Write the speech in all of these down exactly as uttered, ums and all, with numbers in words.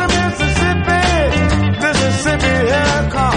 going to Mississippi, Mississippi, here I come.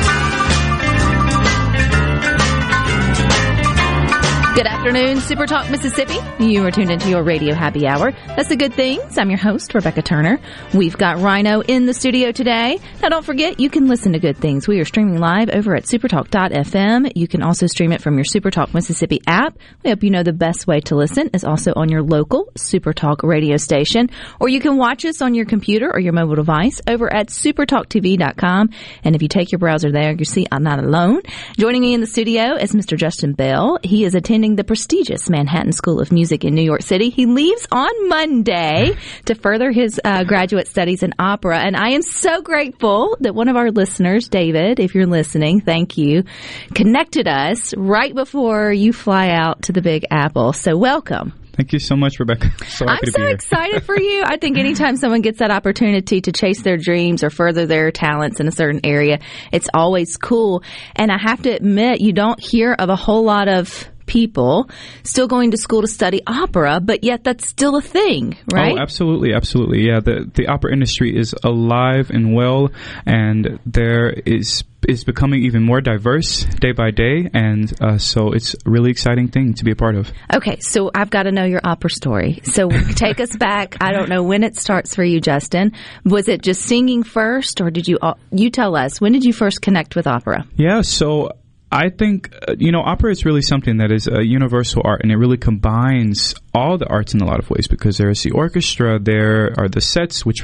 Good afternoon, SuperTalk Mississippi. You are tuned into your Radio Happy Hour. That's the Good Things. I'm your host, Rebecca Turner. We've got Rhino in the studio today. Now, don't forget, you can listen to Good Things. We are streaming live over at supertalk dot f m. You can also stream it from your SuperTalk Mississippi app. We hope you know the best way to listen is also on your local SuperTalk radio station. Or you can watch us on your computer or your mobile device over at supertalk t v dot com. And if you take your browser there, you see I'm not alone. Joining me in the studio is Mister Justin Bell. He is attending the prestigious Manhattan School of Music in New York City. He leaves on Monday to further his uh, graduate studies in opera, and I am so grateful that one of our listeners, David, if you're listening, thank you, connected us right before you fly out to the Big Apple. So welcome. Thank you so much, Rebecca. So happy I'm to so be here. Excited for you. I think anytime someone gets that opportunity to chase their dreams or further their talents in a certain area, it's always cool. And I have to admit, you don't hear of a whole lot of people still going to school to study opera, but yet that's still a thing, right? Oh, absolutely, absolutely. Yeah, the the opera industry is alive and well, and there is is becoming even more diverse day by day, and uh, so it's a really exciting thing to be a part of. Okay, so I've got to know your opera story. So take us back. I don't know when it starts for you, Justin. Was it just singing first, or did you you tell us, when did you first connect with opera? Yeah, so I think, you know, opera is really something that is a universal art, and it really combines all the arts in a lot of ways, because there is the orchestra, there are the sets, which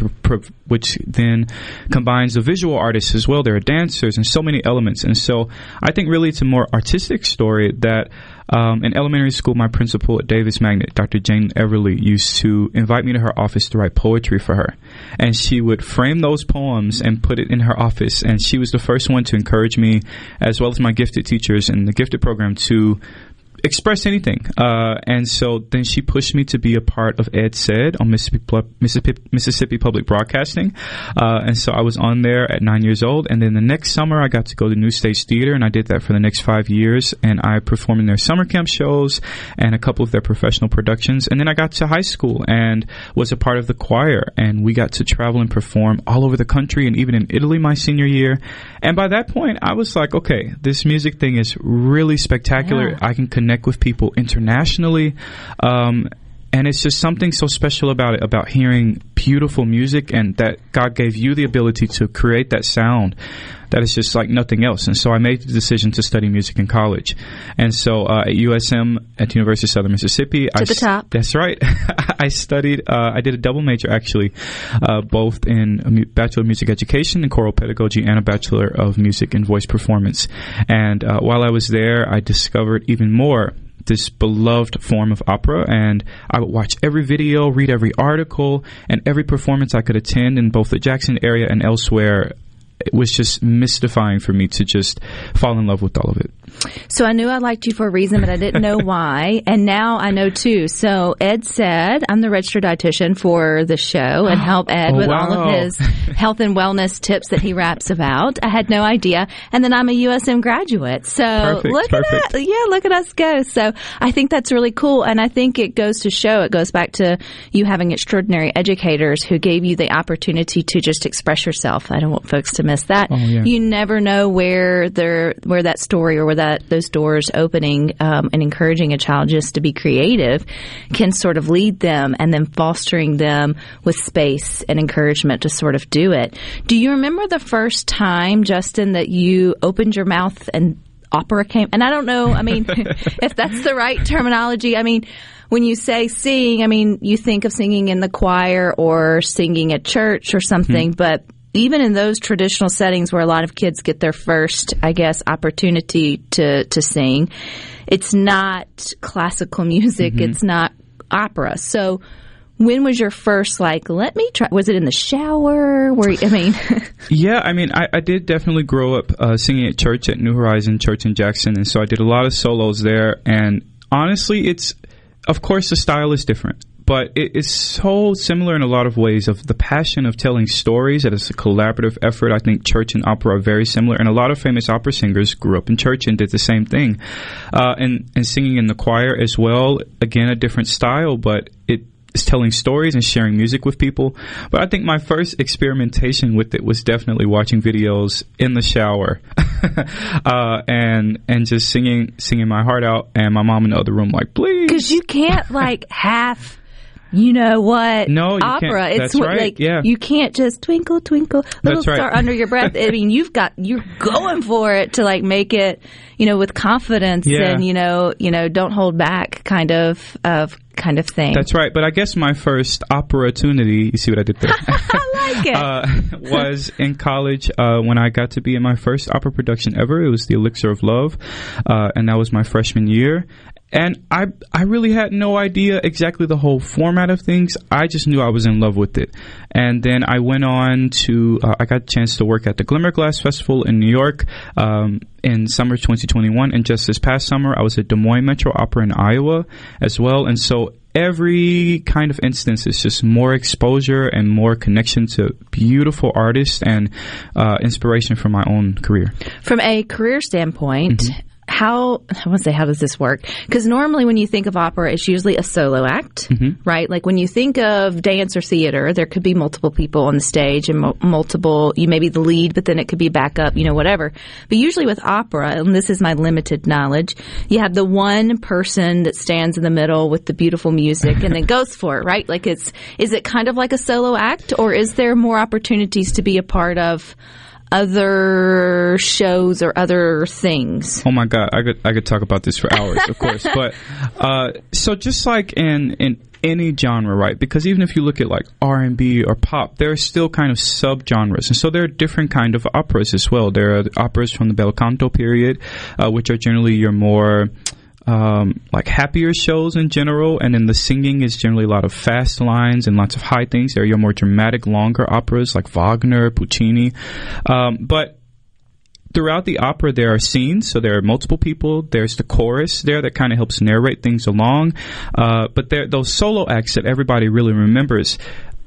which then combines the visual artists as well. There are dancers and so many elements. And so I think really it's a more artistic story that um, in elementary school, my principal at Davis Magnet, Doctor Jane Everly, used to invite me to her office to write poetry for her. And she would frame those poems and put it in her office. And she was the first one to encourage me, as well as my gifted teachers in the gifted program, to express anything. Uh, and so then she pushed me to be a part of Ed Said on Mississippi, Mississippi Public Broadcasting. Uh, and so I was on there at nine years old. And then the next summer, I got to go to New Stage Theater, and I did that for the next five years. And I performed in their summer camp shows and a couple of their professional productions. And then I got to high school and was a part of the choir. And we got to travel and perform all over the country and even in Italy my senior year. And by that point, I was like, okay, this music thing is really spectacular. Yeah. I can connect connect with people internationally, um, and it's just something so special about it, about hearing beautiful music, and that God gave you the ability to create that sound that is just like nothing else. And so I made the decision to study music in college. And so uh, at U S M, at the University of Southern Mississippi. To I the top. St- that's right. I studied, uh, I did a double major actually, uh, both in a mu- Bachelor of Music Education and Choral Pedagogy and a Bachelor of Music and Voice Performance. And uh, while I was there, I discovered even more this beloved form of opera, and I would watch every video, read every article, and every performance I could attend in both the Jackson area and elsewhere. It was just mystifying for me to just fall in love with all of it. So I knew I liked you for a reason, but I didn't know why. And now I know, too. So Ed Said, I'm the registered dietitian for the show and help Ed oh, with wow. all of his health and wellness tips that he raps about. I had no idea. And then I'm a U S M graduate. So perfect, look perfect. at that. Yeah, look at us go. So I think that's really cool. And I think it goes to show, it goes back to you having extraordinary educators who gave you the opportunity to just express yourself. I don't want folks to miss that. Oh, yeah. You never know where there where that story or where that those doors opening um, and encouraging a child just to be creative can sort of lead them, and then fostering them with space and encouragement to sort of do it. Do you remember the first time, Justin, that you opened your mouth and opera came? And I don't know, I mean, if that's the right terminology. I mean, when you say sing, I mean, you think of singing in the choir or singing at church or something, mm-hmm. but even in those traditional settings where a lot of kids get their first, I guess, opportunity to, to sing, it's not classical music. Mm-hmm. It's not opera. So When was your first, like, let me try? Was it in the shower? Were you, I mean. yeah, I mean, I, I did definitely grow up uh, singing at church, at New Horizon Church in Jackson. And so I did a lot of solos there. And honestly, it's, of course, the style is different. But it, it's so similar in a lot of ways of the passion of telling stories, that it's a collaborative effort. I think church and opera are very similar. And a lot of famous opera singers grew up in church and did the same thing. Uh, and, and singing in the choir as well, again, a different style, but it. Is telling stories and sharing music with people. But I think my first experimentation with it was definitely watching videos in the shower uh, and and just singing singing my heart out, and my mom in the other room like, please. Because you can't like half, you know what, no, you opera. Can't. That's it's right. Like, yeah. You can't just twinkle, twinkle, little That's star right. under your breath. I mean, you've got, you're going for it to like make it, you know, with confidence yeah. and, you know, you know, don't hold back kind of of kind of thing. That's right. But I guess my first opportunity, you see what I did there? I like it. uh, was in college uh, when I got to be in my first opera production ever. It was The Elixir of Love, uh, and that was my freshman year. And I I really had no idea exactly the whole format of things. I just knew I was in love with it. And then I went on to, uh, I got a chance to work at the Glimmerglass Festival in New York um, in summer twenty twenty-one. And just this past summer, I was at Des Moines Metro Opera in Iowa as well. And so every kind of instance is just more exposure and more connection to beautiful artists and uh, inspiration for my own career. From a career standpoint... Mm-hmm. How, I want to say, how does this work? Because normally when you think of opera, it's usually a solo act, mm-hmm. right? Like when you think of dance or theater, there could be multiple people on the stage and mo- multiple, you may be the lead, but then it could be backup, you know, whatever. But usually with opera, and this is my limited knowledge, you have the one person that stands in the middle with the beautiful music and then goes for it, right? Like it's, is it kind of like a solo act, or is there more opportunities to be a part of other shows or other things? Oh my God, I could I could talk about this for hours, of course. But uh, so just like in in any genre, right? Because even if you look at like R and B or pop, there are still kind of subgenres, and so there are different kind of operas as well. There are operas from the bel canto period, uh, which are generally your more Um, like happier shows in general, and then the singing is generally a lot of fast lines and lots of high things. There are your more dramatic, longer operas like Wagner, Puccini. Um, but throughout the opera, there are scenes, so there are multiple people. There's the chorus there that kind of helps narrate things along. Uh, but there, those solo acts that everybody really remembers,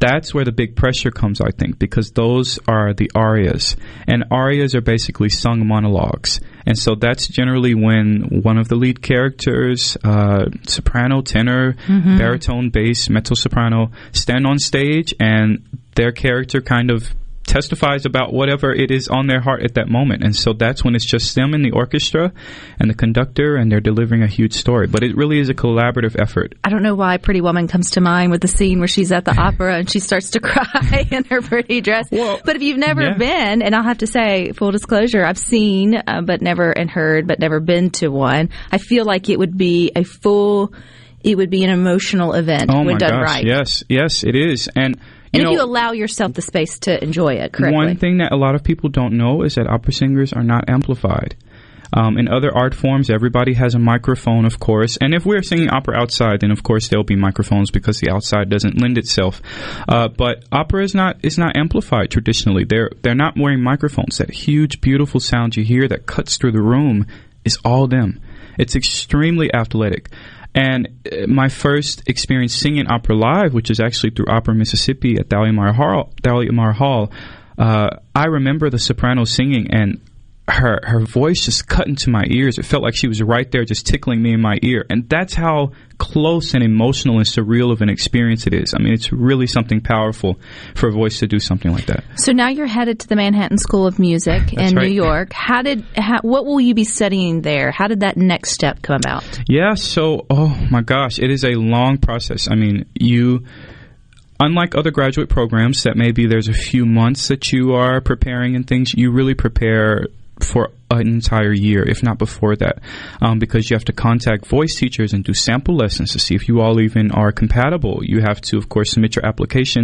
that's where the big pressure comes, I think, because those are the arias. And arias are basically sung monologues. And so that's generally when one of the lead characters, uh, soprano, tenor, mm-hmm. baritone, bass, mezzo-soprano, stand on stage and their character kind of testifies about whatever it is on their heart at that moment. And so that's when it's just them and the orchestra and the conductor, and they're delivering a huge story. But it really is a collaborative effort. I don't know why Pretty Woman comes to mind with the scene where she's at the opera and she starts to cry in her pretty dress. Well, but if you've never yeah. been, and I'll have to say, full disclosure, I've seen uh, but never and heard but never been to one, I feel like it would be a full, it would be an emotional event oh when done gosh, right. Yes, yes, it is. And And you if know, you allow yourself the space to enjoy it correctly. One thing that a lot of people don't know is that opera singers are not amplified. Um, in other art forms, everybody has a microphone, of course. And if we're singing opera outside, then of course there'll be microphones because the outside doesn't lend itself. Uh, but opera is not is not amplified traditionally. They're they're not wearing microphones. That huge, beautiful sound you hear that cuts through the room is all them. It's extremely athletic. And my first experience singing opera live, which is actually through Opera Mississippi at Thalia Mara Hall, Thalia Mara Hall uh, I remember the soprano singing, and her her voice just cut into my ears. It felt like she was right there just tickling me in my ear. And that's how close and emotional and surreal of an experience it is. I mean, it's really something powerful for a voice to do something like that. So now you're headed to the Manhattan School of Music in right. New York. How did how, what will you be studying there? How did that next step come about? Yeah, so, oh my gosh, it is a long process. I mean, you... Unlike other graduate programs that maybe there's a few months that you are preparing and things, you really prepare for an entire year, if not before that, um, because you have to contact voice teachers and do sample lessons to see if you all even are compatible. You have to, of course, submit your application.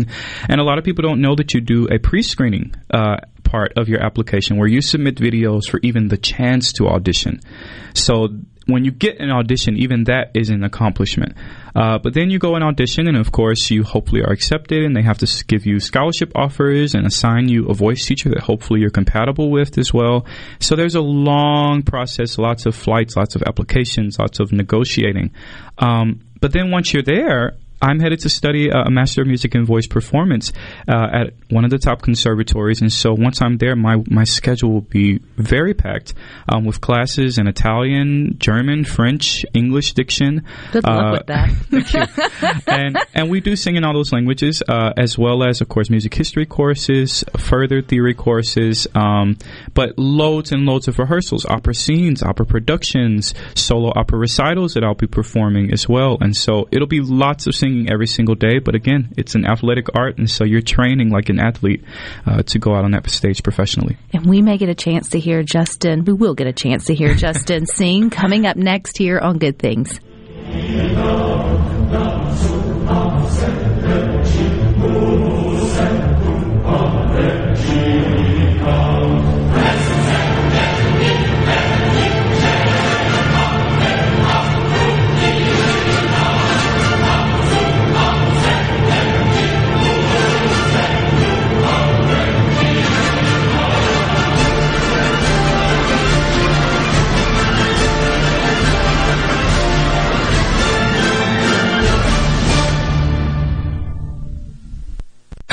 And a lot of people don't know that you do a pre-screening uh, part of your application where you submit videos for even the chance to audition. So when you get an audition, even that is an accomplishment. Uh, but then you go and audition, and of course you hopefully are accepted, and they have to give you scholarship offers and assign you a voice teacher that hopefully you're compatible with as well. So there's a long process, lots of flights, lots of applications, lots of negotiating. Um, but then once you're there, I'm headed to study uh, a Master of Music and Voice Performance uh, at one of the top conservatories. And so once I'm there, my, my schedule will be very packed um, with classes in Italian, German, French, English diction. Good luck uh, with that. Thank you. And, and we do sing in all those languages, uh, as well as, of course, music history courses, further theory courses, um, but loads and loads of rehearsals, opera scenes, opera productions, solo opera recitals that I'll be performing as well. And so it'll be lots of singing every single day, but again, it's an athletic art, and so you're training like an athlete uh, to go out on that stage professionally. And we may get a chance to hear Justin, we will get a chance to hear Justin sing coming up next here on Good Things.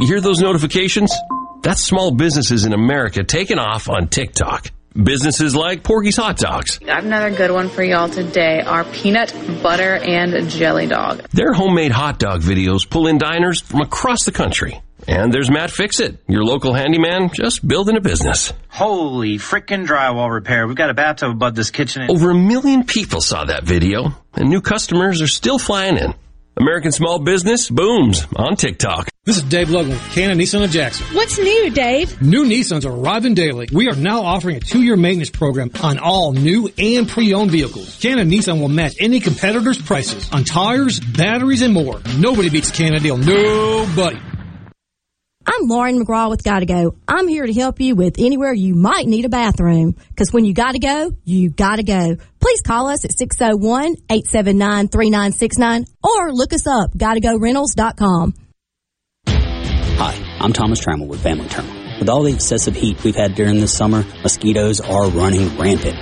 You hear those notifications? That's small businesses in America taking off on TikTok. Businesses like Porgy's Hot Dogs. I've another good one for y'all today, our peanut butter and jelly dog. Their homemade hot dog videos pull in diners from across the country. And there's Matt Fixit, your local handyman, just building a business. Holy frickin' drywall repair. We've got a bathtub above this kitchen. Over a million people saw that video, and new customers are still flying in. American small business booms on TikTok. This is Dave Logan with Canon Nissan of Jackson. What's new, Dave? New Nissans are arriving daily. We are now offering a two-year maintenance program on all new and pre-owned vehicles. Canon Nissan will match any competitor's prices on tires, batteries, and more. Nobody beats Canon deal. Nobody. I'm Lauren McGraw with Gotta Go. I'm here to help you with anywhere you might need a bathroom. Because when you gotta go, you gotta go. Please call us at six oh one, eight seven nine, three nine six nine or look us up, gotta go rentals dot com. Hi, I'm Thomas Trammell with Family Terminal. With all the excessive heat we've had during this summer, mosquitoes are running rampant.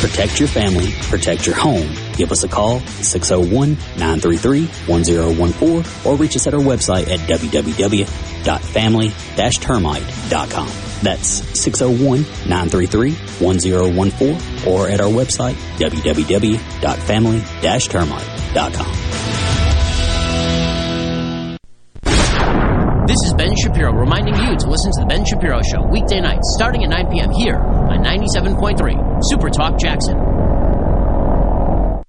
Protect your family, protect your home. Give us a call, six oh one, nine three three, one oh one four, or reach us at our website at w w w dot family dash termite dot com. That's six oh one, nine three three, one oh one four, or at our website, w w w dot family dash termite dot com. This is Ben Shapiro reminding you to listen to The Ben Shapiro Show weekday nights starting at nine p.m. here on ninety-seven point three Super Talk Jackson.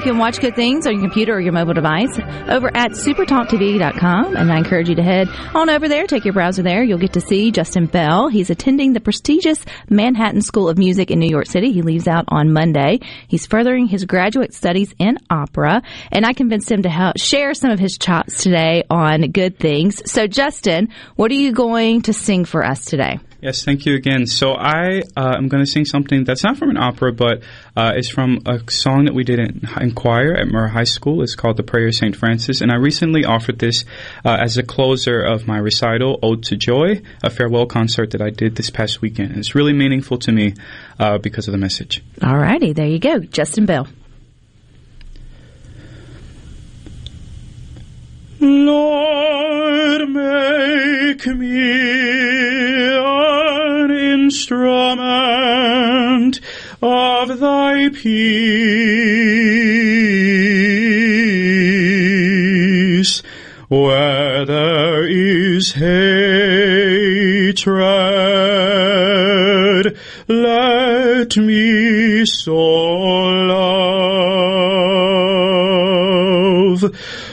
You can watch Good Things on your computer or your mobile device over at super talk t v dot com, and I encourage you to head on over there. Take your browser there. You'll get to see Justin Bell. He's attending the prestigious Manhattan School of Music in New York City. He leaves out on Monday. He's furthering his graduate studies in opera, and I convinced him to help share some of his chops today on Good Things. So, Justin, what are you going to sing for us today? Yes, thank you again. So I uh, am going to sing something that's not from an opera, but uh, it's from a song that we did in, in choir at Murrah High School. It's called The Prayer of Saint Francis, and I recently offered this uh, as a closer of my recital, Ode to Joy, a farewell concert that I did this past weekend. And it's really meaningful to me uh, because of the message. All righty, there you go. Justin Bell. Lord, make me an instrument of thy peace, where there is hatred, let me so love.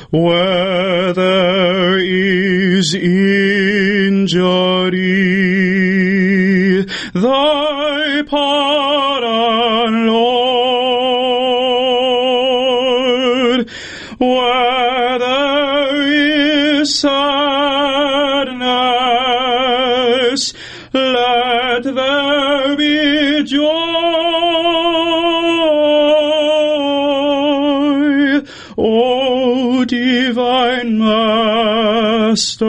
Where there is injury, thy pardon, Lord. Where there is sadness, let there be joy. Oh, Divine Master,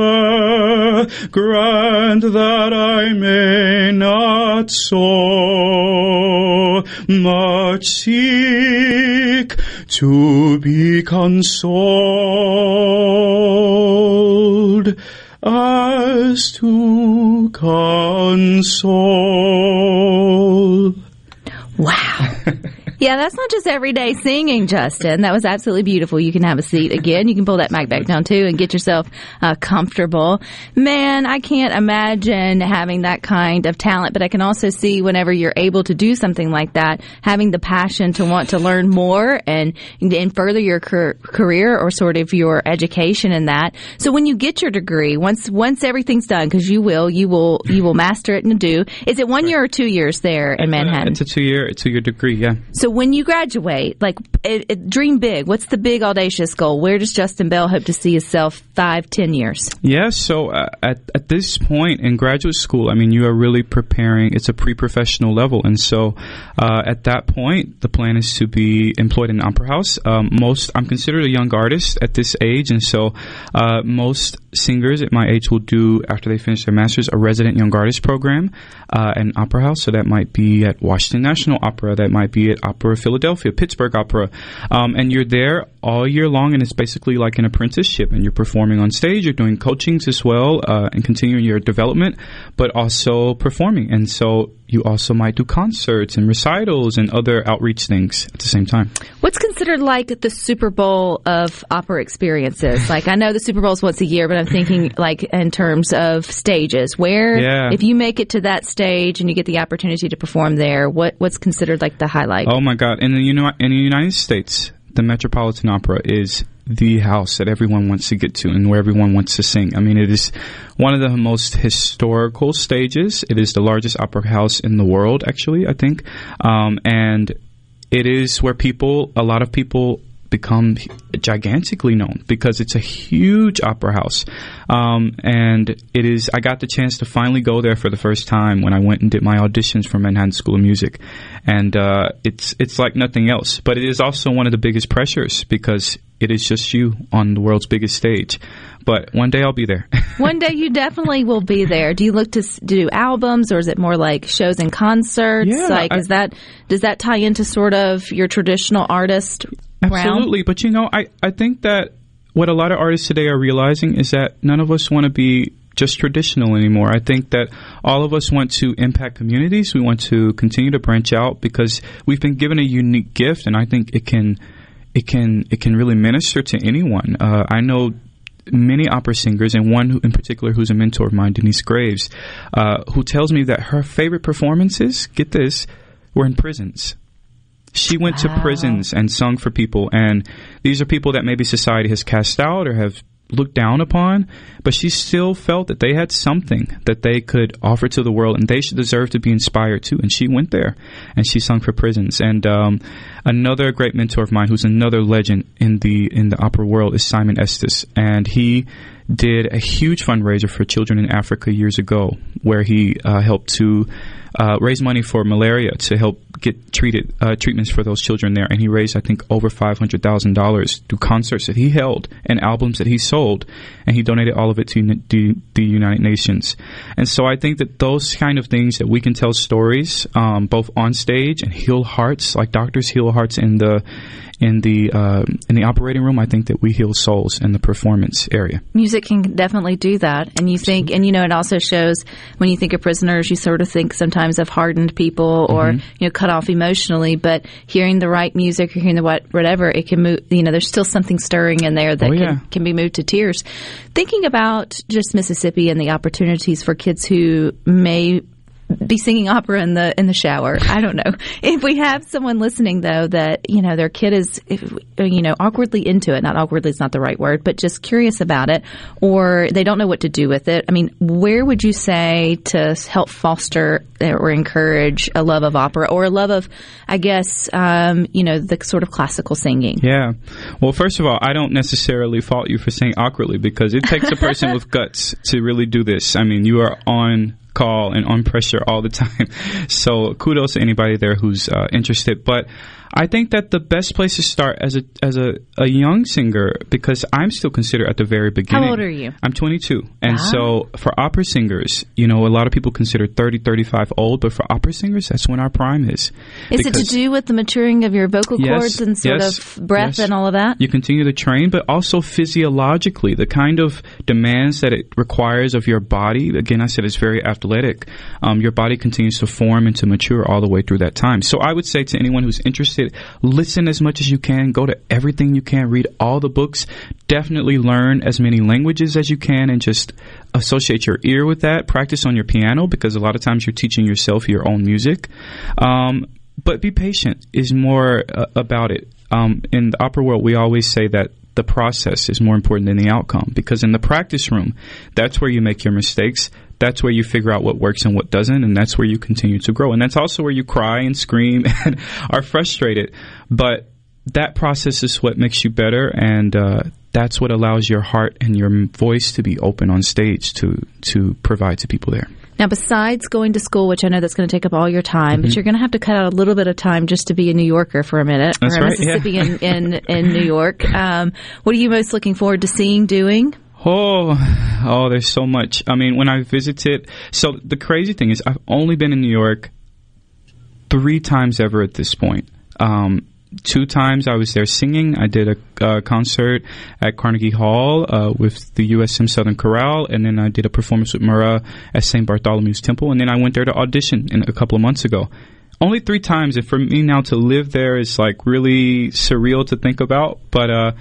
grant that I may not so much seek to be consoled as to console. Wow. Yeah, that's not just everyday singing, Justin. That was absolutely beautiful. You can have a seat again. You can pull that mic back down, too, and get yourself uh, comfortable. Man, I can't imagine having that kind of talent, but I can also see whenever you're able to do something like that, having the passion to want to learn more and, and further your car- career or sort of your education in that. So when you get your degree, once once everything's done, because you will, you will, you will master it and do. Is it one year or two years there in Manhattan? It's a two-year, two-year degree, yeah. So when you graduate, like, it, it, dream big. What's the big audacious goal? Where does Justin Bell hope to see himself five, ten years? Yeah, so uh, at, at this point in graduate school, I mean, you are really preparing. It's a pre-professional level. And so uh, at that point, the plan is to be employed in an opera house. Um, most I'm considered a young artist at this age. And so uh, most singers at my age will do, after they finish their master's, a resident young artist program uh, at an opera house. So that might be at Washington National Opera. That might be at Opera. Opera, Philadelphia, Pittsburgh Opera, um, and you're there all year long, and it's basically like an apprenticeship, and you're performing on stage, you're doing coachings as well, uh, and continuing your development, but also performing, and so you also might do concerts and recitals and other outreach things at the same time. What's considered like the Super Bowl of opera experiences? Like, I know the Super Bowl's once a year, but I'm thinking like in terms of stages. Where, yeah. If you make it to that stage and you get the opportunity to perform there, what what's considered like the highlight? Oh my God! In the Uni- in the United States, the Metropolitan Opera is the house that everyone wants to get to and where everyone wants to sing. I mean, it is one of the most historical stages. It is the largest opera house in the world, actually, I think. Um, and it is where people, a lot of people, become gigantically known because it's a huge opera house. Um, and it is, I got the chance to finally go there for the first time when I went and did my auditions for Manhattan School of Music. And uh, it's, it's like nothing else. But it is also one of the biggest pressures because it is just you on the world's biggest stage. But one day I'll be there. One day you definitely will be there. Do you look to do albums, or is it more like shows and concerts? Yeah, like, I, is that, does that tie into sort of your traditional artist? Absolutely. Round? But, you know, I, I think that what a lot of artists today are realizing is that none of us want to be just traditional anymore. I think that all of us want to impact communities. We want to continue to branch out because we've been given a unique gift, and I think it can it can it can really minister to anyone. Uh, I know many opera singers, and one who, in particular, who's a mentor of mine, Denise Graves, uh, who tells me that her favorite performances, get this, were in prisons. She went wow. to prisons and sung for people, and these are people that maybe society has cast out or have looked down upon, but she still felt that they had something that they could offer to the world, and they should deserve to be inspired too. And she went there, and she sung for prisons. And um, another great mentor of mine, who's another legend in the in the opera world, is Simon Estes, and he did a huge fundraiser for children in Africa years ago, where he uh, helped to uh, raise money for malaria to help get treated uh, treatments for those children there. And he raised, I think, over five hundred thousand dollars through concerts that he held and albums that he sold, and he donated all of it to the, the United Nations. And so I think that those kind of things, that we can tell stories um, both on stage and heal hearts, like doctors heal hearts in the in the uh, in the operating room. I think that we heal souls in the performance area. Music can definitely do that. And you think, and you know, it also shows when you think of prisoners, you sort of think sometimes of hardened people or mm-hmm. you know, cut off emotionally. But hearing the right music or hearing the what, whatever, it can move. You know, there's still something stirring in there that oh, yeah. can, can be moved to tears. Thinking about just Mississippi and the opportunities for kids who may be singing opera in the in the shower. I don't know. If we have someone listening, though, that, you know, their kid is, if, you know, awkwardly into it. Not awkwardly is not the right word, but just curious about it, or they don't know what to do with it. I mean, where would you say to help foster or encourage a love of opera or a love of, I guess, um, you know, the sort of classical singing? Yeah. Well, first of all, I don't necessarily fault you for saying awkwardly, because it takes a person with guts to really do this. I mean, you are on call and on pressure all the time. So kudos to anybody there who's uh, interested. But I think that the best place to start as a as a, a young singer, because I'm still considered at the very beginning. How old are you? I'm twenty-two. And wow. so for opera singers, you know, a lot of people consider thirty, thirty-five old, but for opera singers, that's when our prime is. Is it to do with the maturing of your vocal yes, cords and sort yes, of breath yes. and all of that? You continue to train, but also physiologically, the kind of demands that it requires of your body. Again, I said it's very athletic. Um, your body continues to form and to mature all the way through that time. So I would say to anyone who's interested, listen as much as you can, go to everything you can, read all the books, definitely learn as many languages as you can, and just associate your ear with that. Practice on your piano, because a lot of times you're teaching yourself your own music. Um, but be patient is more uh, about it. Um, in the opera world, we always say that the process is more important than the outcome, because in the practice room, that's where you make your mistakes. That's where you figure out what works and what doesn't, and that's where you continue to grow. And that's also where you cry and scream and are frustrated. But that process is what makes you better, and uh, that's what allows your heart and your voice to be open on stage to, to provide to people there. Now, besides going to school, which I know that's going to take up all your time, mm-hmm. but you're going to have to cut out a little bit of time just to be a New Yorker for a minute. That's or a right, Mississippian yeah. in, in New York. Um, what are you most looking forward to seeing, doing? Oh, oh, there's so much. I mean, when I visited, so the crazy thing is I've only been in New York three times ever at this point. Um, two times I was there singing. I did a uh, concert at Carnegie Hall uh, with the U S M Southern Chorale, and then I did a performance with Murrah at Saint Bartholomew's Temple, and then I went there to audition in, a couple of months ago. Only three times, and for me now to live there is like really surreal to think about, but uh,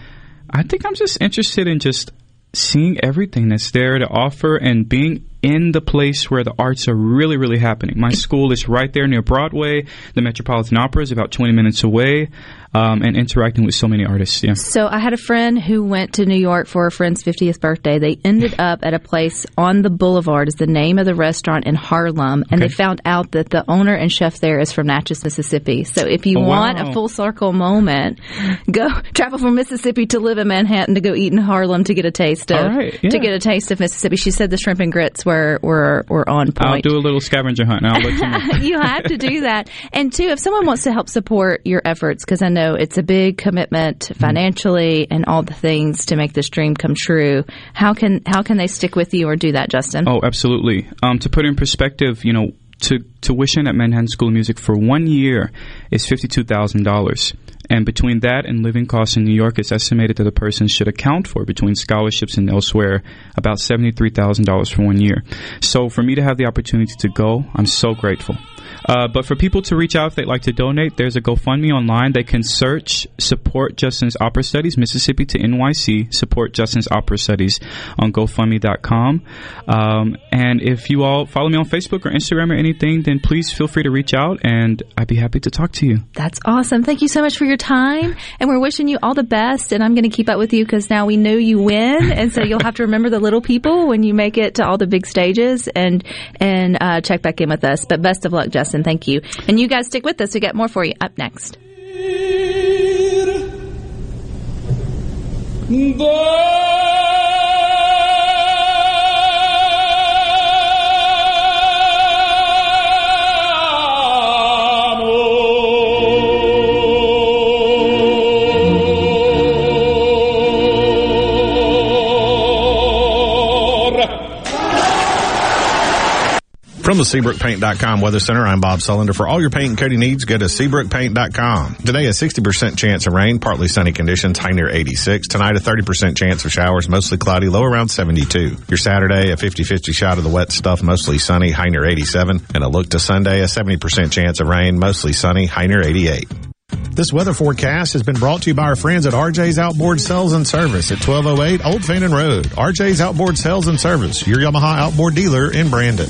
I think I'm just interested in just seeing everything that's there to offer and being in the place where the arts are really, really happening. My school is right there near Broadway. The Metropolitan Opera is about twenty minutes away, um, and interacting with so many artists. Yeah. So I had a friend who went to New York for a friend's fiftieth birthday. They ended up at a place on the boulevard, is the name of the restaurant in Harlem, and okay. they found out that the owner and chef there is from Natchez, Mississippi. So if you oh, want wow. a full circle moment, go travel from Mississippi to live in Manhattan to go eat in Harlem to get a taste of right, yeah. to get a taste of Mississippi. She said the shrimp and grits We're, we're, we're on point. I'll do a little scavenger hunt and I'll let you know. You have to do that. And, too, if someone wants to help support your efforts, because I know it's a big commitment financially mm-hmm. and all the things to make this dream come true, how can how can they stick with you or do that, Justin? Oh, absolutely. Um, to put it in perspective, you know, to tuition at Manhattan School of Music for one year is fifty-two thousand dollars. And between that and living costs in New York, it's estimated that a person should account for, between scholarships and elsewhere, about seventy-three thousand dollars for one year. So for me to have the opportunity to go, I'm so grateful. Uh, but for people to reach out if they'd like to donate, there's a GoFundMe online. They can search Support Justin's Opera Studies, Mississippi to N Y C, Support Justin's Opera Studies on GoFundMe dot com. Um, and if you all follow me on Facebook or Instagram or anything, then please feel free to reach out, and I'd be happy to talk to you. That's awesome. Thank you so much for your time, and we're wishing you all the best, and I'm going to keep up with you because now we know you win, and so you'll have to remember the little people when you make it to all the big stages, and and uh, check back in with us. But best of luck, Justin. Thank you. And you guys stick with us. We got more for you up next. From the Seabrook Paint dot com Weather Center, I'm Bob Sullender. For all your paint and coating needs, go to Seabrook Paint dot com. Today, a sixty percent chance of rain, partly sunny conditions, high near eighty-six. Tonight, a thirty percent chance of showers, mostly cloudy, low around seventy-two. Your Saturday, a fifty-fifty shot of the wet stuff, mostly sunny, high near eighty-seven. And a look to Sunday, a seventy percent chance of rain, mostly sunny, high near eighty-eight. This weather forecast has been brought to you by our friends at R J's Outboard Sales and Service at twelve oh eight Old Fannin Road. R J's Outboard Sales and Service, your Yamaha outboard dealer in Brandon.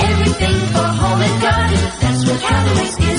everything for home and garden. That's what Callaway's is.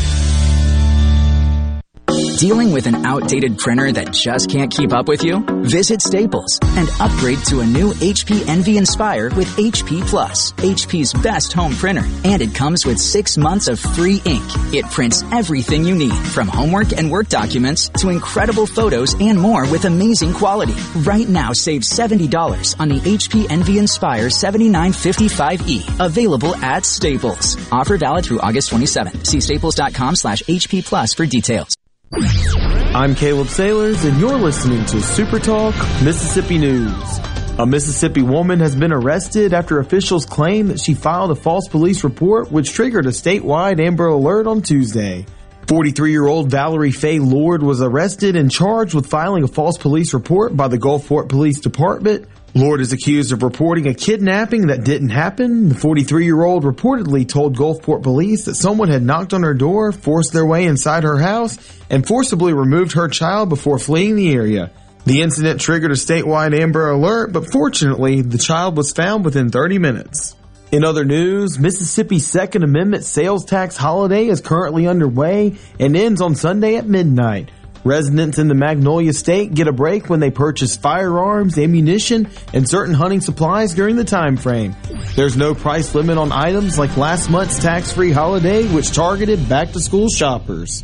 Dealing with an outdated printer that just can't keep up with you? Visit Staples and upgrade to a new H P Envy Inspire with H P Plus, H P's best home printer. And it comes with six months of free ink. It prints everything you need, from homework and work documents to incredible photos and more with amazing quality. Right now, save seventy dollars on the H P Envy Inspire seventy-nine fifty-five E, available at Staples. Offer valid through August twenty-seventh. See staples dot com slash H P Plus for details. I'm Caleb Sailors, and you're listening to Super Talk Mississippi News. A Mississippi woman has been arrested after officials claim that she filed a false police report, which triggered a statewide Amber Alert on Tuesday. forty-three-year-old Valerie Faye Lord was arrested and charged with filing a false police report by the Gulfport Police Department. Lord is accused of reporting a kidnapping that didn't happen. The forty-three-year-old reportedly told Gulfport police that someone had knocked on her door, forced their way inside her house, and forcibly removed her child before fleeing the area. The incident triggered a statewide Amber Alert, but fortunately, the child was found within thirty minutes. In other news, Mississippi's Second Amendment sales tax holiday is currently underway and ends on Sunday at midnight. Residents in the Magnolia State get a break when they purchase firearms, ammunition, and certain hunting supplies during the time frame. There's no price limit on items like last month's tax-free holiday, which targeted back-to-school shoppers.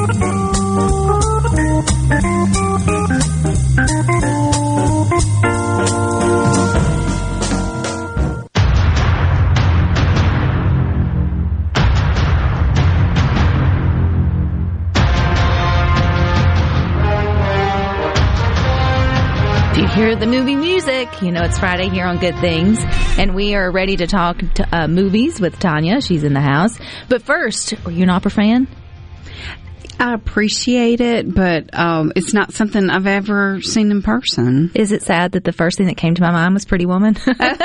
Hear the movie music. You know, it's Friday here on Good Things, and we are ready to talk t- uh, movies with Tanya. She's in the house. But first, are you an opera fan? I appreciate it, but um, it's not something I've ever seen in person. Is it sad that the first thing that came to my mind was Pretty Woman? I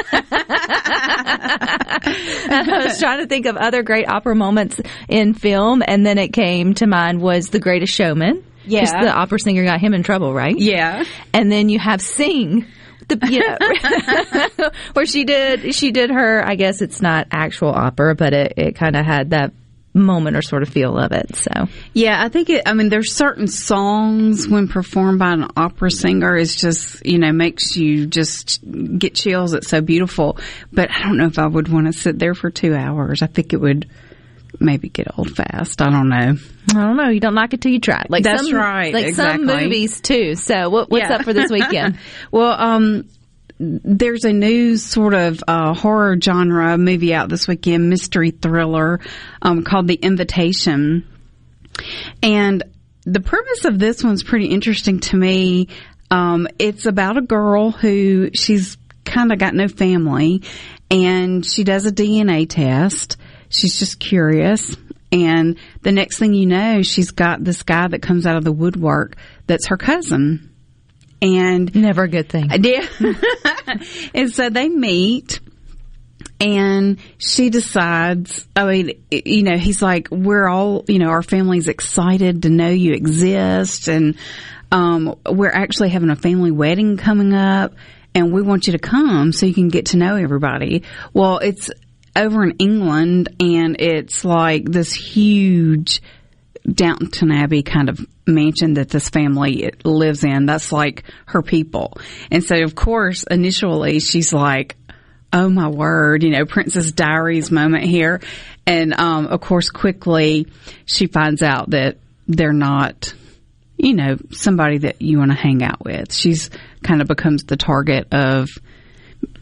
was trying to think of other great opera moments in film, and then it came to mind was The Greatest Showman. Yeah. Because the opera singer got him in trouble, right? Yeah. And then you have Sing, the, you know, where she did, she did her, I guess it's not actual opera, but it, it kind of had that moment or sort of feel of it. So yeah, I think it, I mean, there's certain songs when performed by an opera singer is just, you know, makes you just get chills. It's so beautiful. But I don't know if I would want to sit there for two hours. I think it would maybe get old fast. I don't know. I don't know. You don't like it till you try it. Like That's some, right. Like exactly. Some movies, too. So what, what's yeah. up for this weekend? Well, um, there's a new sort of uh, horror genre movie out this weekend, mystery thriller, um, called The Invitation. And the premise of this one's pretty interesting to me. Um, it's about a girl who she's kind of got no family, and she does a D N A test. She's just curious, and the next thing you know, she's got this guy that comes out of the woodwork that's her cousin. And never a good thing. Yeah. And so they meet, and she decides, I mean, you know, he's like, we're all, you know, our family's excited to know you exist, and um, we're actually having a family wedding coming up, and we want you to come so you can get to know everybody. Well, it's over in England, and it's like this huge Downton Abbey kind of mansion that this family lives in. That's like her people. And so, of course, initially she's like, oh, my word, you know, Princess Diaries moment here. And, um, of course, quickly she finds out that they're not, you know, somebody that you want to hang out with. She's kind of becomes the target of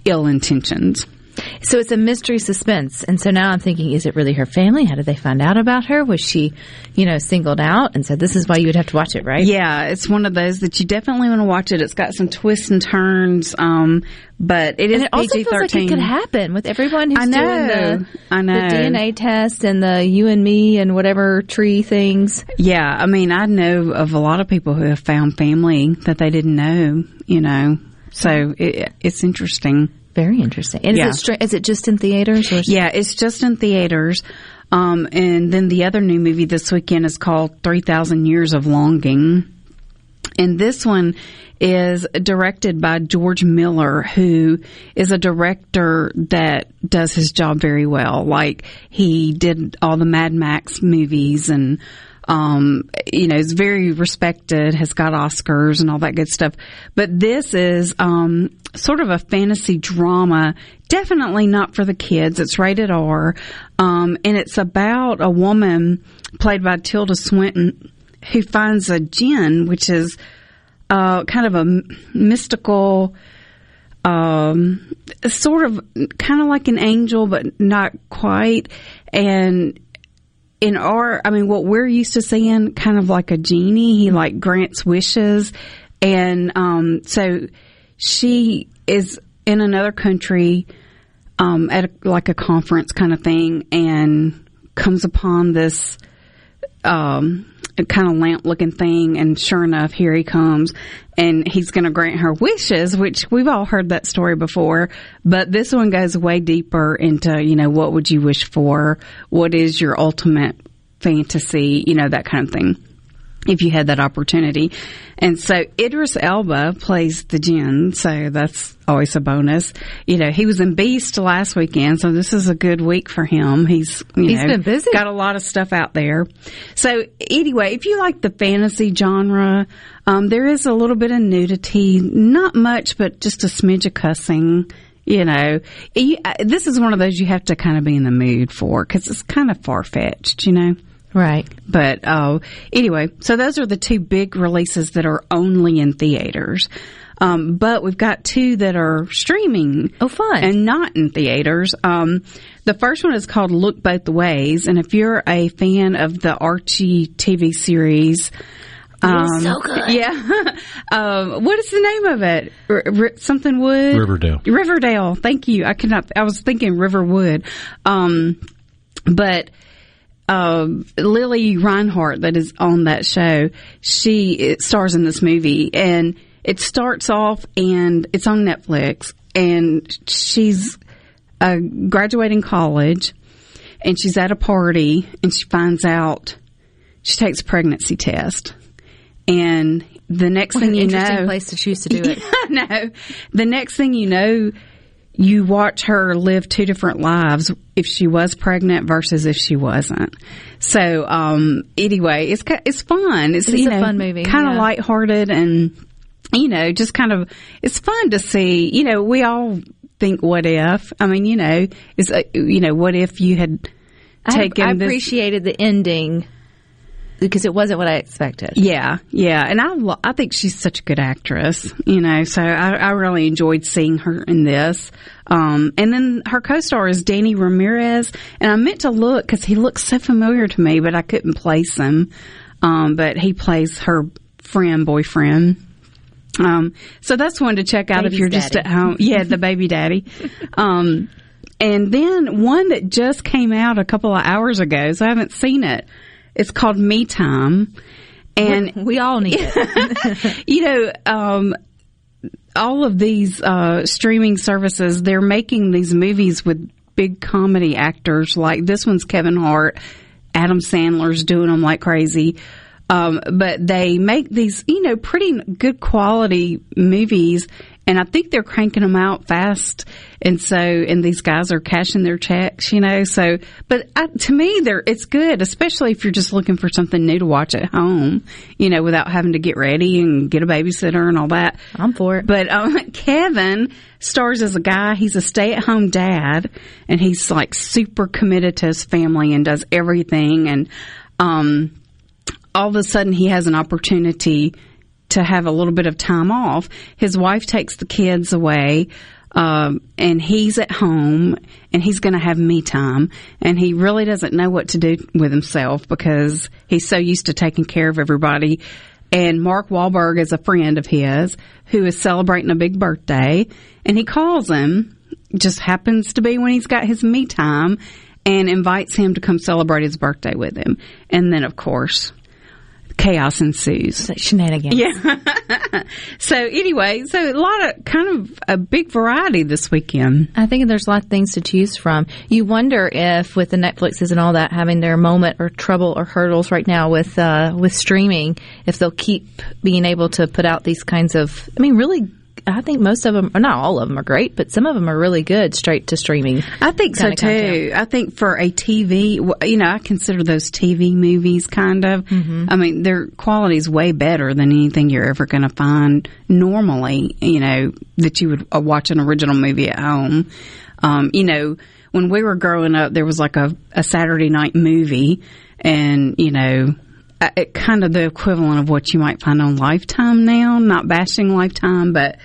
ill intentions. So it's a mystery suspense. And so now I'm thinking, is it really her family? How did they find out about her? Was she, you know, singled out? And so this is why you would have to watch it, right? Yeah, it's one of those that you definitely want to watch it. It's got some twists and turns, um, but it is P G thirteen. And it also feels like it could happen with everyone who's I know, doing the, I know. the D N A test and the you and me and whatever tree things. Yeah, I mean, I know of a lot of people who have found family that they didn't know, you know. So it, it's interesting. Very interesting. And yeah. is, it str- is it just in theaters? Or yeah, it's just in theaters. Um, and then the other new movie this weekend is called three thousand Years of Longing. And this one is directed by George Miller, who is a director that does his job very well. Like, he did all the Mad Max movies and, um, you know, is very respected, has got Oscars and all that good stuff. But this is um, sort of a fantasy drama, definitely not for the kids. It's rated R, um, and it's about a woman played by Tilda Swinton who finds a djinn, which is uh, kind of a mystical, um, sort of kind of like an angel, but not quite. And in our, I mean, what we're used to seeing, kind of like a genie, he like grants wishes. And um, so she is in another country um, at a, like a conference kind of thing, and comes upon this Um, a kind of lamp-looking thing, and sure enough, here he comes, and he's going to grant her wishes, which we've all heard that story before, but this one goes way deeper into, you know, what would you wish for? What is your ultimate fantasy? You know, that kind of thing, if you had that opportunity. And so Idris Elba plays the djinn, so that's always a bonus. You know, he was in Beast last weekend, so this is a good week for him. He's, you He's know, been busy. Got a lot of stuff out there. So anyway, if you like the fantasy genre, um, there is a little bit of nudity, not much, but just a smidge of cussing. You know, you, uh, this is one of those you have to kind of be in the mood for, because it's kind of far-fetched, you know. Right. But uh, anyway, so those are the two big releases that are only in theaters. Um, but we've got two that are streaming. Oh, fun. And not in theaters. Um, the first one is called Look Both Ways. And if you're a fan of the Archie T V series, Um, it was so good. Yeah. um, what is the name of it? R- R- something Wood? Riverdale. Riverdale. Thank you. I could not, I was thinking Riverwood. Um, but... Uh, Lily Reinhart, that is on that show, she stars in this movie, and it starts off, and it's on Netflix, and she's uh, graduating college, and she's at a party, and she finds out, she takes a pregnancy test, and the next what thing you know... What an interesting place to choose to do it. Yeah, I know. The next thing you know, you watch her live two different lives, if she was pregnant versus if she wasn't. So, um, anyway, it's it's fun. It's, it's you a know, fun movie. Kind of yeah. lighthearted and, you know, just kind of, it's fun to see. You know, we all think, what if? I mean, you know, it's, uh, you know, what if you had taken I, I appreciated this- the ending. Because it wasn't what I expected. Yeah, yeah. And I lo- I think she's such a good actress, you know, so I, I really enjoyed seeing her in this. Um, and then her co-star is Danny Ramirez. And I meant to look because he looks so familiar to me, but I couldn't place him. Um, but he plays her friend, boyfriend. Um, so that's one to check out Baby's if you're daddy. Just at home. Yeah, the baby daddy. Um, and then one that just came out a couple of hours ago, so I haven't seen it. It's called Me Time, and we, we all need it. You know, um, all of these uh, streaming services—they're making these movies with big comedy actors. Like this one's Kevin Hart, Adam Sandler's doing them like crazy. Um, but they make these, you know, pretty good quality movies, and I think they're cranking them out fast. And so, and these guys are cashing their checks, you know. So, but I, to me, they're it's good, especially if you're just looking for something new to watch at home, you know, without having to get ready and get a babysitter and all that. I'm for it. But um, Kevin stars as a guy. He's a stay-at-home dad, and he's like super committed to his family and does everything. And um, all of a sudden, he has an opportunity to have a little bit of time off. His wife takes the kids away. Um, and he's at home, and he's going to have me time, and he really doesn't know what to do with himself because he's so used to taking care of everybody. And Mark Wahlberg is a friend of his who is celebrating a big birthday, and he calls him, just happens to be when he's got his me time, and invites him to come celebrate his birthday with him. And then, of course, chaos ensues. It's like shenanigans. Yeah. So anyway, so a lot of kind of a big variety this weekend. I think there's a lot of things to choose from. You wonder if with the Netflixes and all that having their moment or trouble or hurdles right now with uh, with streaming, if they'll keep being able to put out these kinds of, I mean, really, I think most of them, or not all of them are great, but some of them are really good straight to streaming. I think so, too. I think for a T V, you know, I consider those T V movies kind of. Mm-hmm. I mean, their quality is way better than anything you're ever going to find normally, you know, that you would watch an original movie at home. Um, you know, when we were growing up, there was like a, a Saturday night movie and, you know, it kind of the equivalent of what you might find on Lifetime now. Not bashing Lifetime, but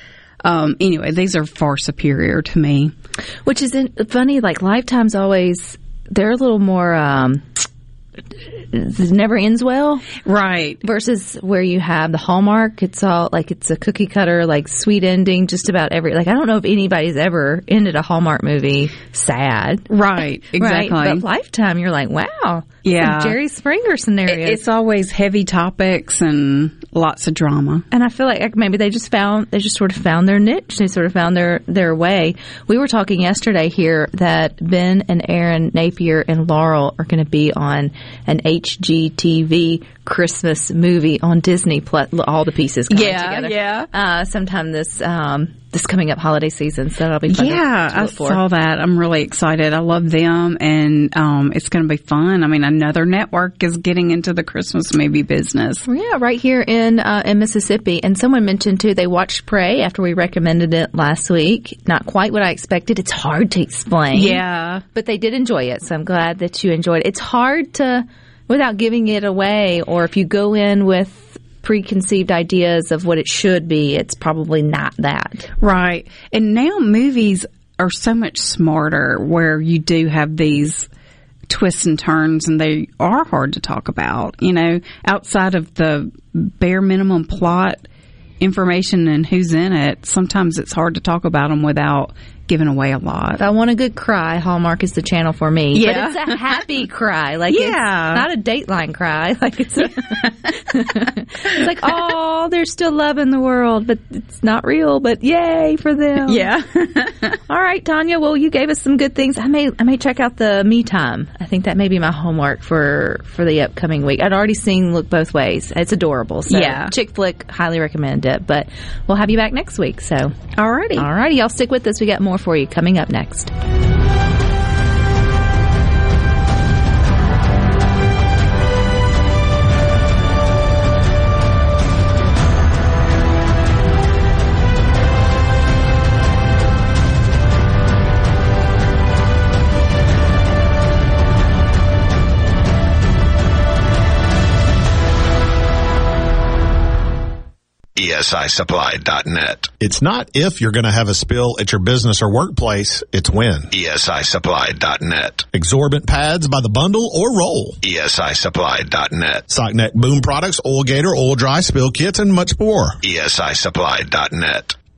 um, anyway, these are far superior to me. Which is funny. Like Lifetime's always, they're a little more. Um, it never ends well, right? Versus where you have the Hallmark, it's all like it's a cookie cutter, like sweet ending. Just about every like I don't know if anybody's ever ended a Hallmark movie sad, right? Exactly. Right? But Lifetime, you're like, wow, yeah, Jerry Springer scenario. It's always heavy topics and lots of drama. And I feel like maybe they just found they just sort of found their niche. They sort of found their their way. We were talking yesterday here that Ben and Aaron Napier and Laurel are going to be on an H G T V Christmas movie on Disney Plus. All the pieces coming yeah, together. Yeah, yeah. Uh, sometime this um, this coming up holiday season, so that'll be fun. Yeah, to, to I for. saw that. I'm really excited. I love them, and um, it's going to be fun. I mean, another network is getting into the Christmas movie business. Yeah, right here in uh, in Mississippi. And someone mentioned too they watched Prey after we recommended it last week. Not quite what I expected. It's hard to explain. Yeah, but they did enjoy it, so I'm glad that you enjoyed it. It's hard to. Without giving it away, or if you go in with preconceived ideas of what it should be, it's probably not that. Right. And now movies are so much smarter where you do have these twists and turns, and they are hard to talk about. You know, outside of the bare minimum plot information and who's in it, sometimes it's hard to talk about them without giving away a lot. If I want a good cry, Hallmark is the channel for me. Yeah. But it's a happy cry. Like yeah. It's not a Dateline cry. Like it's, a it's like, oh, there's still love in the world, but it's not real, but yay for them. Yeah. All right, Tanya, well, you gave us some good things. I may I may check out the Me Time. I think that may be my homework for, for the upcoming week. I'd already seen Look Both Ways. It's adorable. So yeah. Chick flick, highly recommend it. But we'll have you back next week. So alrighty. Alrighty, y'all stick with us. We got more for you coming up next. E S I Supply dot net. It's not if you're going to have a spill at your business or workplace, it's when. E S I Supply dot net. Absorbent pads by the bundle or roll. E S I Supply dot net. Socknet boom products, oil gator, oil dry spill kits, and much more. E S I Supply dot net.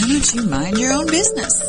Why don't you mind your own business?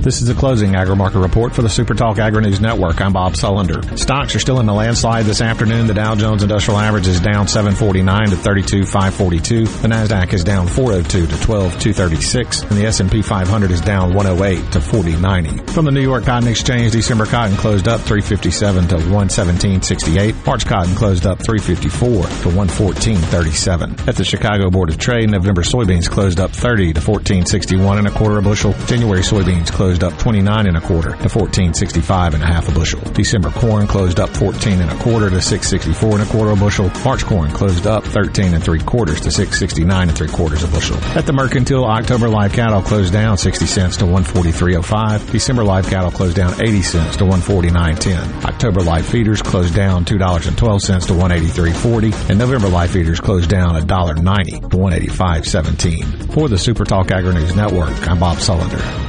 This is the closing agri-market report for the SuperTalk Agri-News Network. I'm Bob Sullender. Stocks are still in the landslide this afternoon. The Dow Jones Industrial Average is down seven forty-nine to thirty-two thousand five hundred forty-two. The Nasdaq is down four oh two to twelve thousand two hundred thirty-six. And the S and P five hundred is down one oh eight to forty ninety. From the New York Cotton Exchange, December cotton closed up three fifty-seven to one seventeen sixty-eight. March cotton closed up three fifty-four to one fourteen thirty-seven. At the Chicago Board of Trade, November soybeans closed up thirty to fourteen sixty-one and a quarter a bushel. January soybeans closed up twenty-nine and a quarter to fourteen sixty-five and a half a bushel. December corn closed up fourteen and a quarter to six sixty-four and a quarter a bushel. March corn closed up thirteen and three quarters to six sixty-nine and three quarters a bushel. At the Mercantile, October live cattle closed down sixty cents to one forty-three oh five. December live cattle closed down eighty cents to one forty-nine ten. October live feeders closed down two dollars and twelve cents to one eighty-three forty. And November live feeders closed down one dollar and ninety cents to one eighty-five seventeen. For the SuperTalk Agri-News Network, I'm Bob Sullender.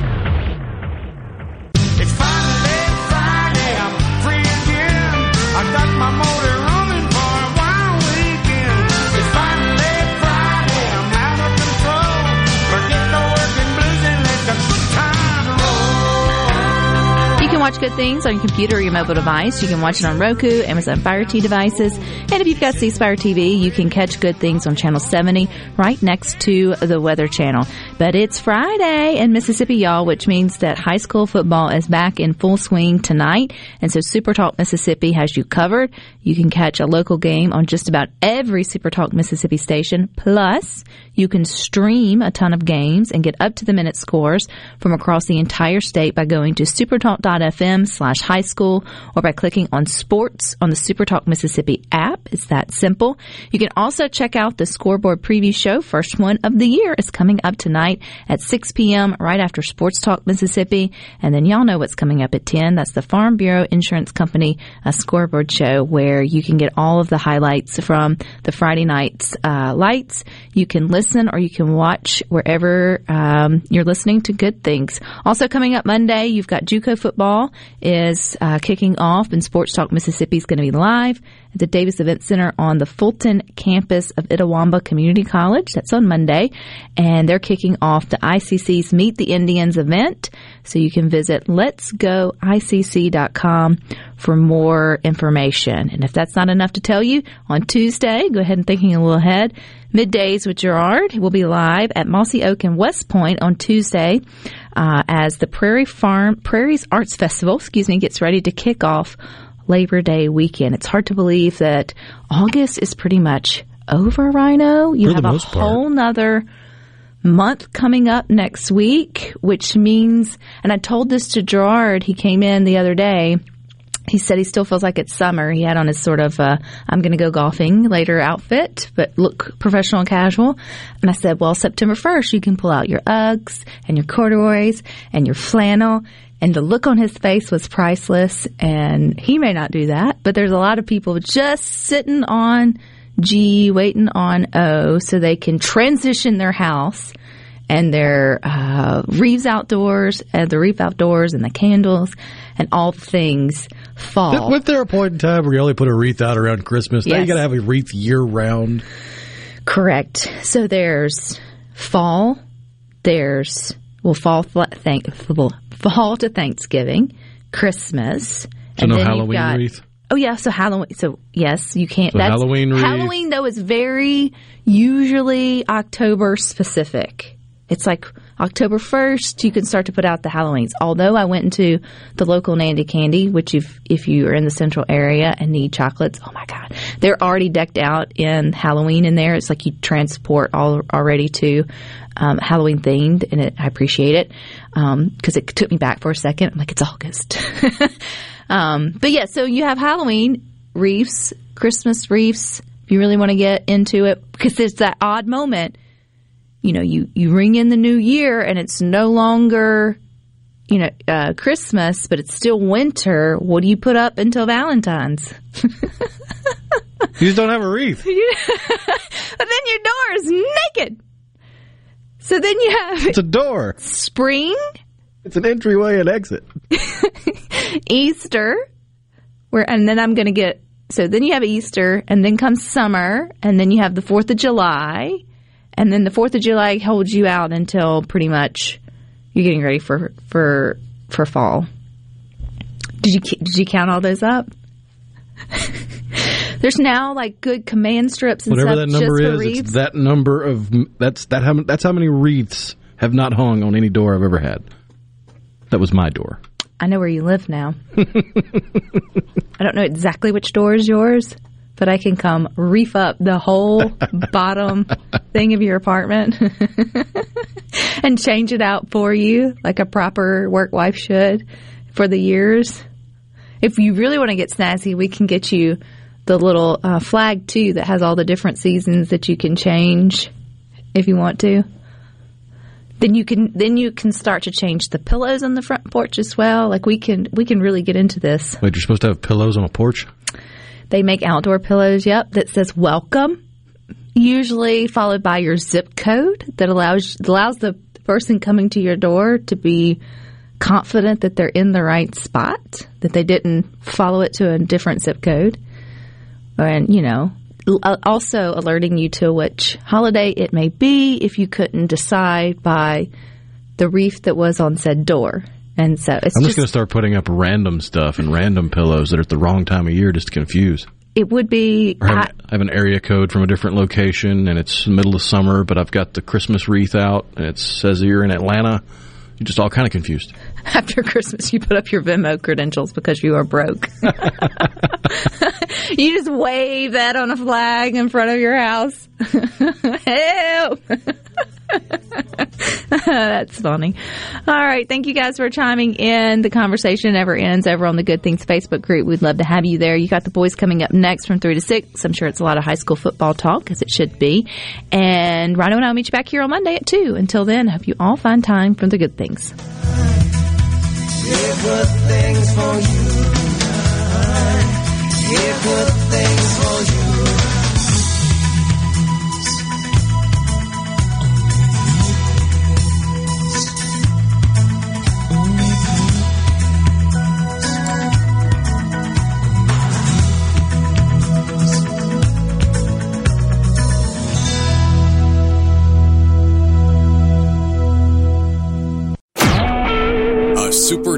Watch Good Things on your computer or your mobile device. You can watch it on Roku, Amazon Fire T V devices, and if you've got C-Spire T V, you can catch Good Things on Channel seventy, right next to the Weather Channel. But it's Friday in Mississippi, y'all, which means that high school football is back in full swing tonight, and so SuperTalk Mississippi has you covered. You can catch a local game on just about every SuperTalk Mississippi station, plus you can stream a ton of games and get up-to-the-minute scores from across the entire state by going to supertalk dot f m slash high school or by clicking on sports on the SuperTalk Mississippi app. It's that simple. You can also check out the Scoreboard Preview Show. First one of the year is coming up tonight at six p.m. right after Sports Talk Mississippi. And then y'all know what's coming up at ten. That's the Farm Bureau Insurance Company a Scoreboard Show, where you can get all of the highlights from the Friday night's uh, lights. You can listen or you can watch wherever um, you're listening to Good Things. Also coming up Monday, you've got JUCO football is uh, kicking off, and Sports Talk Mississippi is going to be live at the Davis Event Center on the Fulton campus of Itawamba Community College. That's on Monday, and they're kicking off the I C C's Meet the Indians event. So you can visit lets go I C C dot com for more information. And if that's not enough to tell you, on Tuesday, go ahead and thinking a little ahead, Middays with Gerard will be live at Mossy Oak in West Point on Tuesday uh, as the Prairie Farm Prairies Arts Festival, excuse me, gets ready to kick off Labor Day weekend. It's hard to believe that August is pretty much over, Rhino. You For have a whole part. nother month coming up next week, which means, and I told this to Gerard, he came in the other day, He said he still feels like it's summer. He had on his sort of, uh, I'm going to go golfing later outfit, but look professional and casual. And I said, well, September first, you can pull out your Uggs and your corduroys and your flannel. And the look on his face was priceless. And he may not do that, but there's a lot of people just sitting on G, waiting on O, so they can transition their house and their uh, Reeves outdoors, and the Reef outdoors, and the candles, and all things fall. Wasn't there a point in time where you only put a wreath out around Christmas? Yes. Now you got to have a wreath year round. Correct. So there's fall. There's well, fall thank fall to Thanksgiving, Christmas, so and no then Halloween you've got, wreath. Oh yeah, so Halloween. So yes, you can't. So that's, Halloween wreath. Halloween though is very usually October specific. It's like October first, you can start to put out the Halloweens. Although I went into the local Nandy Candy, which if, if you are in the central area and need chocolates, oh, my God. They're already decked out in Halloween in there. It's like you transport all already to um, Halloween-themed, and it, I appreciate it because um, it took me back for a second. I'm like, it's August. um, but, yeah, so you have Halloween wreaths, Christmas wreaths, if you really want to get into it, because it's that odd moment. You know, you, you ring in the new year and it's no longer, you know, uh, Christmas, but it's still winter. What do you put up until Valentine's? You just don't have a wreath. You, but then your door is naked. So then you have... It's a door. Spring. It's an entryway and exit. Easter. Where, and then I'm going to get... So then you have Easter, and then comes summer, and then you have the fourth of July... And then the fourth of July holds you out until pretty much you're getting ready for for for fall. Did you did you count all those up? There's now like good command strips and whatever stuff that number just is. For wreaths. It's that number of that's that how that's how many wreaths have not hung on any door I've ever had. That was my door. I know where you live now. I don't know exactly which door is yours. But I can come reef up the whole bottom thing of your apartment and change it out for you like a proper work wife should for the years. If you really want to get snazzy, we can get you the little uh, flag, too, that has all the different seasons that you can change if you want to. Then you can then you can start to change the pillows on the front porch as well. Like we can we can really get into this. Wait, you're supposed to have pillows on a porch? They make outdoor pillows, yep, that says welcome, usually followed by your zip code that allows allows the person coming to your door to be confident that they're in the right spot, that they didn't follow it to a different zip code. And, you know, also alerting you to which holiday it may be if you couldn't decide by the wreath that was on said door. And so it's I'm just, just going to start putting up random stuff and random pillows that are at the wrong time of year just to confuse. It would be... Have, I, I have an area code from a different location, and it's middle of summer, but I've got the Christmas wreath out, and it says you're in Atlanta. You're just all kind of confused. After Christmas, you put up your Venmo credentials because you are broke. You just wave that on a flag in front of your house. Help! That's funny. All right. Thank you guys for chiming in. The conversation never ends over on the Good Things Facebook group. We'd love to have you there. You got the boys coming up next from three to six. I'm sure it's a lot of high school football talk, because it should be. And Rhino and I will meet you back here on Monday at two. Until then, I hope you all find time for the good things. Good things for you. Good things for you. Super